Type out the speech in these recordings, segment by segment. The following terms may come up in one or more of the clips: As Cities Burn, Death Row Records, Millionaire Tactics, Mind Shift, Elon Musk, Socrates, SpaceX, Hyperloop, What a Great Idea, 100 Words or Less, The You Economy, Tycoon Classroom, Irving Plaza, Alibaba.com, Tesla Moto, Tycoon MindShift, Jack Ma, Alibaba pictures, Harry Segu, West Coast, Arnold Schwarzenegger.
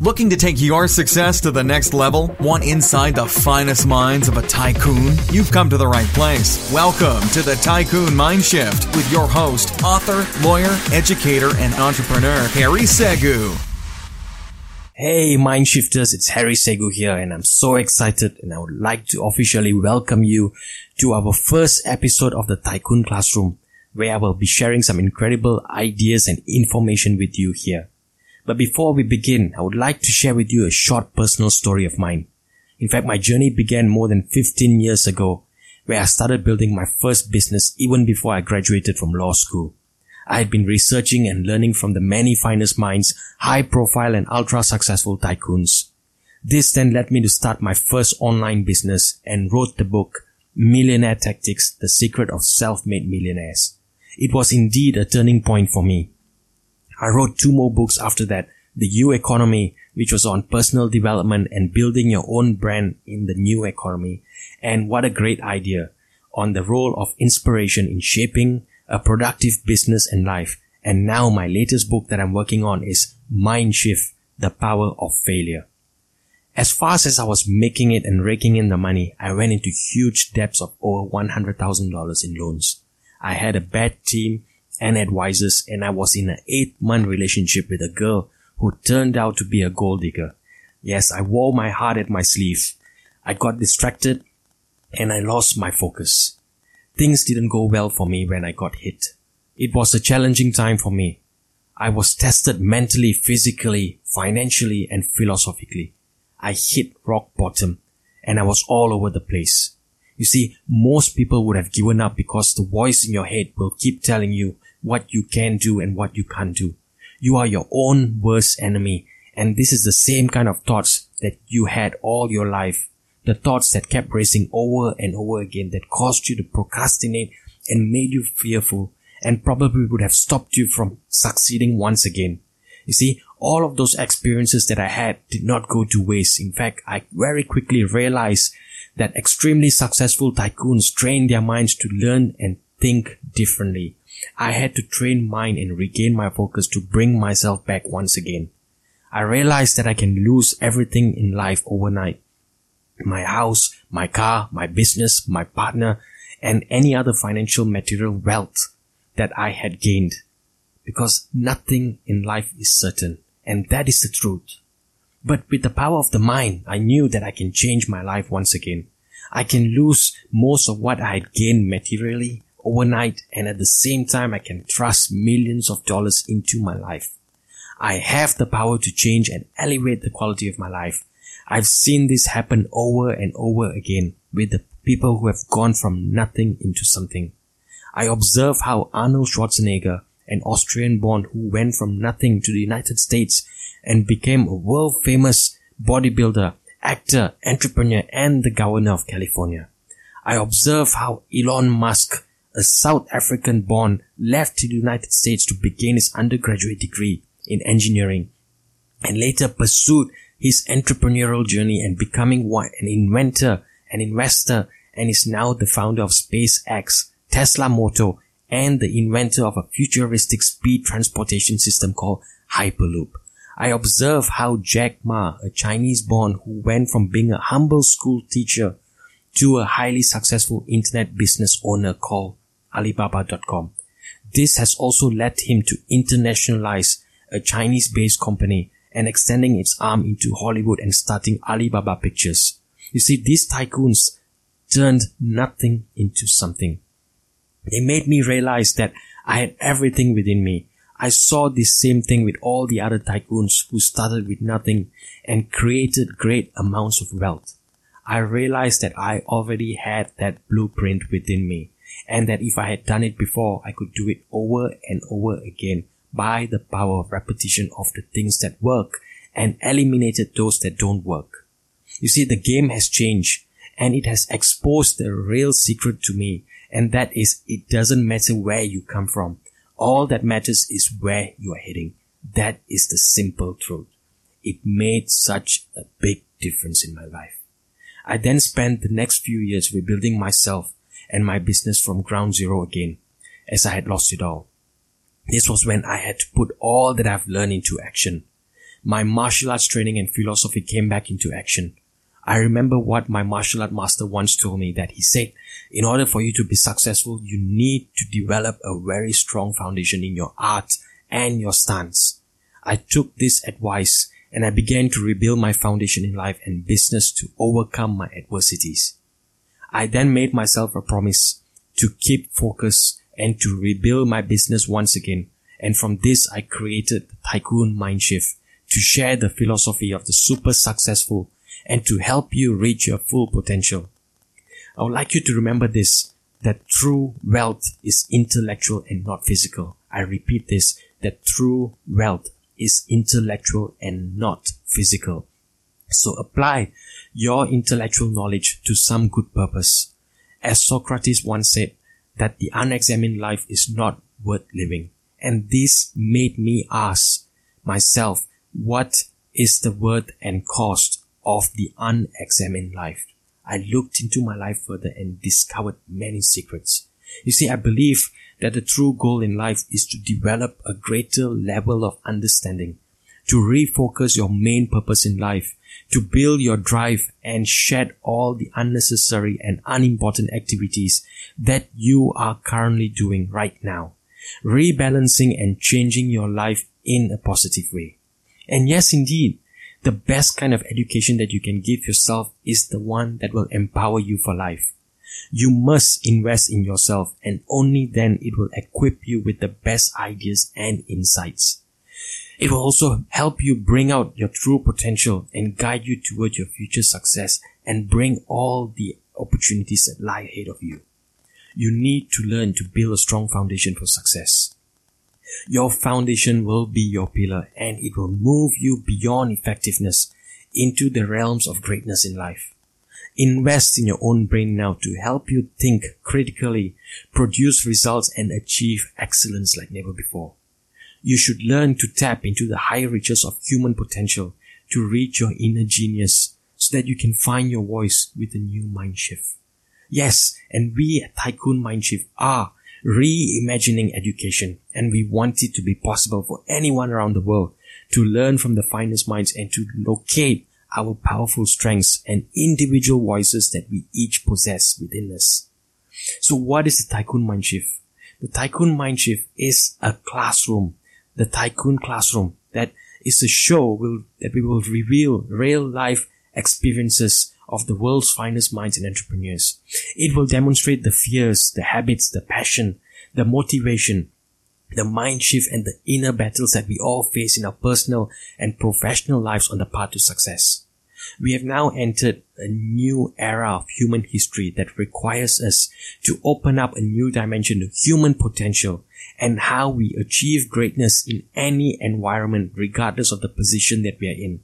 Looking to take your success to the next level? Want inside the finest minds of a tycoon? You've come to the right place. Welcome to the Tycoon Mind Shift with your host, author, lawyer, educator, and entrepreneur, Harry Segu. Hey Mind Shifters, it's Harry Segu here, and I'm so excited, and I would like to officially welcome you to our first episode of the Tycoon Classroom, where I will be sharing some incredible ideas and information with you here. But before we begin, I would like to share with you a short personal story of mine. In fact, my journey began more than 15 years ago, where I started building my first business even before I graduated from law school. I had been researching and learning from the many finest minds, high-profile and ultra-successful tycoons. This then led me to start my first online business and wrote the book, Millionaire Tactics, The Secret of Self-Made Millionaires. It was indeed a turning point for me. I wrote two more books after that, The You Economy, which was on personal development and building your own brand in the new economy, and What a Great Idea, on the role of inspiration in shaping a productive business and life. And now my latest book that I'm working on is Mind Shift, The Power of Failure. As fast as I was making it and raking in the money, I went into huge debts of over $100,000 in loans. I had a bad team and advisors, and I was in an 8-month relationship with a girl who turned out to be a gold digger. Yes, I wore my heart at my sleeve. I got distracted and I lost my focus. Things didn't go well for me when I got hit. It was a challenging time for me. I was tested mentally, physically, financially, and philosophically. I hit rock bottom and I was all over the place. You see, most people would have given up because the voice in your head will keep telling you what you can do and what you can't do. You are your own worst enemy, and this is the same kind of thoughts that you had all your life. The thoughts that kept racing over and over again that caused you to procrastinate and made you fearful and probably would have stopped you from succeeding once again. You see, all of those experiences that I had did not go to waste. In fact, I very quickly realized that extremely successful tycoons train their minds to learn and think differently. I had to train mine and regain my focus to bring myself back once again. I realized that I can lose everything in life overnight. My house, my car, my business, my partner, and any other financial material wealth that I had gained. Because nothing in life is certain, and that is the truth. But with the power of the mind, I knew that I can change my life once again. I can lose most of what I had gained materially overnight, and at the same time I can thrust millions of dollars into my life. I have the power to change and elevate the quality of my life. I've seen this happen over and over again with the people who have gone from nothing into something. I observe how Arnold Schwarzenegger, an Austrian-born who went from nothing to the United States and became a world-famous bodybuilder, actor, entrepreneur, and the governor of California. I observe how Elon Musk, a South African-born, left to the United States to begin his undergraduate degree in engineering and later pursued his entrepreneurial journey and becoming an inventor, an investor, and is now the founder of SpaceX, Tesla Moto, and the inventor of a futuristic speed transportation system called Hyperloop. I observe how Jack Ma, a Chinese-born who went from being a humble school teacher to a highly successful internet business owner called Alibaba.com. This has also led him to internationalize a Chinese-based company and extending its arm into Hollywood and starting Alibaba Pictures. You see, these tycoons turned nothing into something. They made me realize that I had everything within me. I saw this same thing with all the other tycoons who started with nothing and created great amounts of wealth. I realized that I already had that blueprint within me, and that if I had done it before, I could do it over and over again by the power of repetition of the things that work and eliminated those that don't work. You see, the game has changed, and it has exposed the real secret to me, and that is, it doesn't matter where you come from. All that matters is where you are heading. That is the simple truth. It made such a big difference in my life. I then spent the next few years rebuilding myself and my business from ground zero again, as I had lost it all. This was when I had to put all that I've learned into action. my martial arts training and philosophy came back into action. I remember what my martial art master once told me, that he said, in order for you to be successful, you need to develop a very strong foundation in your art and your stance. I took this advice and I began to rebuild my foundation in life and business to overcome my adversities. I then made myself a promise to keep focus and to rebuild my business once again. And from this, I created the Tycoon MindShift to share the philosophy of the super successful and to help you reach your full potential. I would like you to remember this, that true wealth is intellectual and not physical. I repeat this, that true wealth is intellectual and not physical. So apply your intellectual knowledge to some good purpose. As Socrates once said, that the unexamined life is not worth living. And this made me ask myself, what is the worth and cost of the unexamined life? I looked into my life further and discovered many secrets. You see, I believe that the true goal in life is to develop a greater level of understanding, to refocus your main purpose in life, to build your drive and shed all the unnecessary and unimportant activities that you are currently doing right now, rebalancing and changing your life in a positive way. And yes, indeed, the best kind of education that you can give yourself is the one that will empower you for life. You must invest in yourself, and only then it will equip you with the best ideas and insights. It will also help you bring out your true potential and guide you towards your future success and bring all the opportunities that lie ahead of you. You need to learn to build a strong foundation for success. Your foundation will be your pillar, and it will move you beyond effectiveness into the realms of greatness in life. Invest in your own brain now to help you think critically, produce results, and achieve excellence like never before. You should learn to tap into the high riches of human potential to reach your inner genius so that you can find your voice with a new mind shift. Yes, and we at Tycoon MindShift are reimagining education, and we want it to be possible for anyone around the world to learn from the finest minds and to locate our powerful strengths and individual voices that we each possess within us. So what is the Tycoon MindShift? The Tycoon MindShift is a classroom, the Tycoon Classroom, that is a show that we will reveal real-life experiences of the world's finest minds and entrepreneurs. It will demonstrate the fears, the habits, the passion, the motivation, the mind shift, and the inner battles that we all face in our personal and professional lives on the path to success. We have now entered a new era of human history that requires us to open up a new dimension to human potential and how we achieve greatness in any environment, regardless of the position that we are in.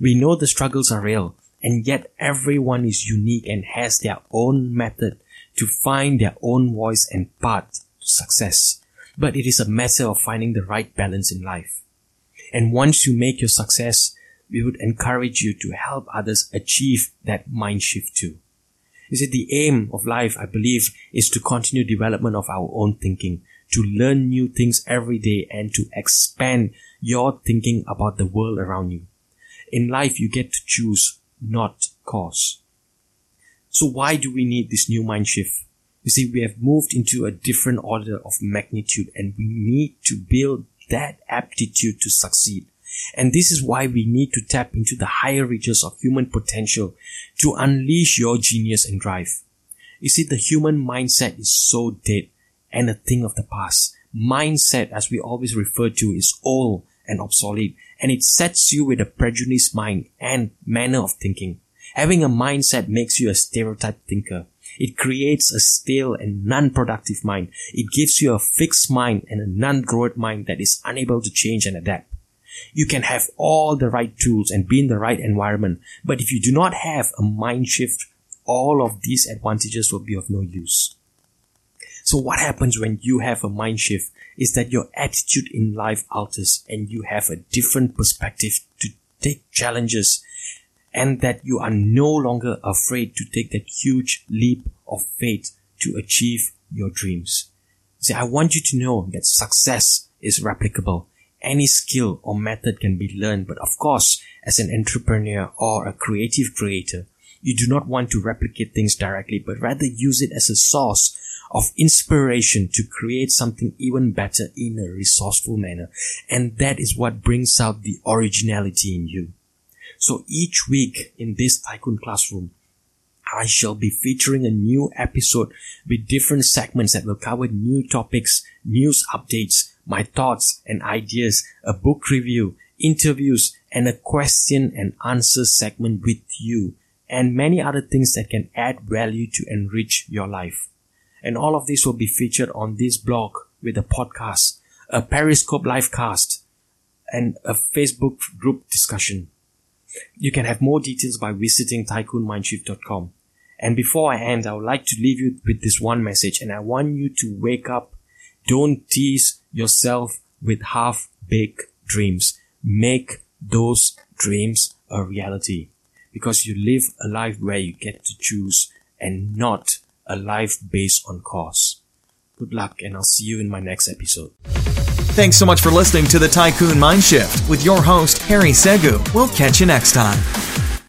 We know the struggles are real, and yet everyone is unique and has their own method to find their own voice and path to success. But it is a matter of finding the right balance in life. And once you make your success, we would encourage you to help others achieve that mind shift too. You see, the aim of life, I believe, is to continue development of our own thinking, to learn new things every day, and to expand your thinking about the world around you. In life, you get to choose, not cause. So why do we need this new mind shift? You see, we have moved into a different order of magnitude, and we need to build that aptitude to succeed. And this is why we need to tap into the higher reaches of human potential to unleash your genius and drive. You see, the human mindset is so dead and a thing of the past. Mindset, as we always refer to, is old and obsolete, and it sets you with a prejudiced mind and manner of thinking. Having a mindset makes you a stereotype thinker. It creates a stale and non-productive mind. It gives you a fixed mind and a non-growth mind that is unable to change and adapt. You can have all the right tools and be in the right environment, but if you do not have a mind shift, all of these advantages will be of no use. So what happens when you have a mind shift is that your attitude in life alters, and you have a different perspective to take challenges, and that you are no longer afraid to take that huge leap of faith to achieve your dreams. See, I want you to know that success is replicable. Any skill or method can be learned, but of course, as an entrepreneur or a creative creator, you do not want to replicate things directly, but rather use it as a source of inspiration to create something even better in a resourceful manner. And that is what brings out the originality in you. So each week in this Tycoon Classroom, I shall be featuring a new episode with different segments that will cover new topics, news updates, my thoughts and ideas, a book review, interviews, and a question and answer segment with you, and many other things that can add value to enrich your life. And all of this will be featured on this blog with a podcast, a Periscope livecast, and a Facebook group discussion. You can have more details by visiting tycoonmindshift.com. And before I end, I would like to leave you with this one message, and I want you to wake up. Don't tease yourself with half-baked dreams. Make those dreams a reality, because you live a life where you get to choose and not a life based on cost. Good luck, and I'll see you in my next episode. Thanks so much for listening to the Tycoon Mind Shift with your host, Harry Segu. We'll catch you next time.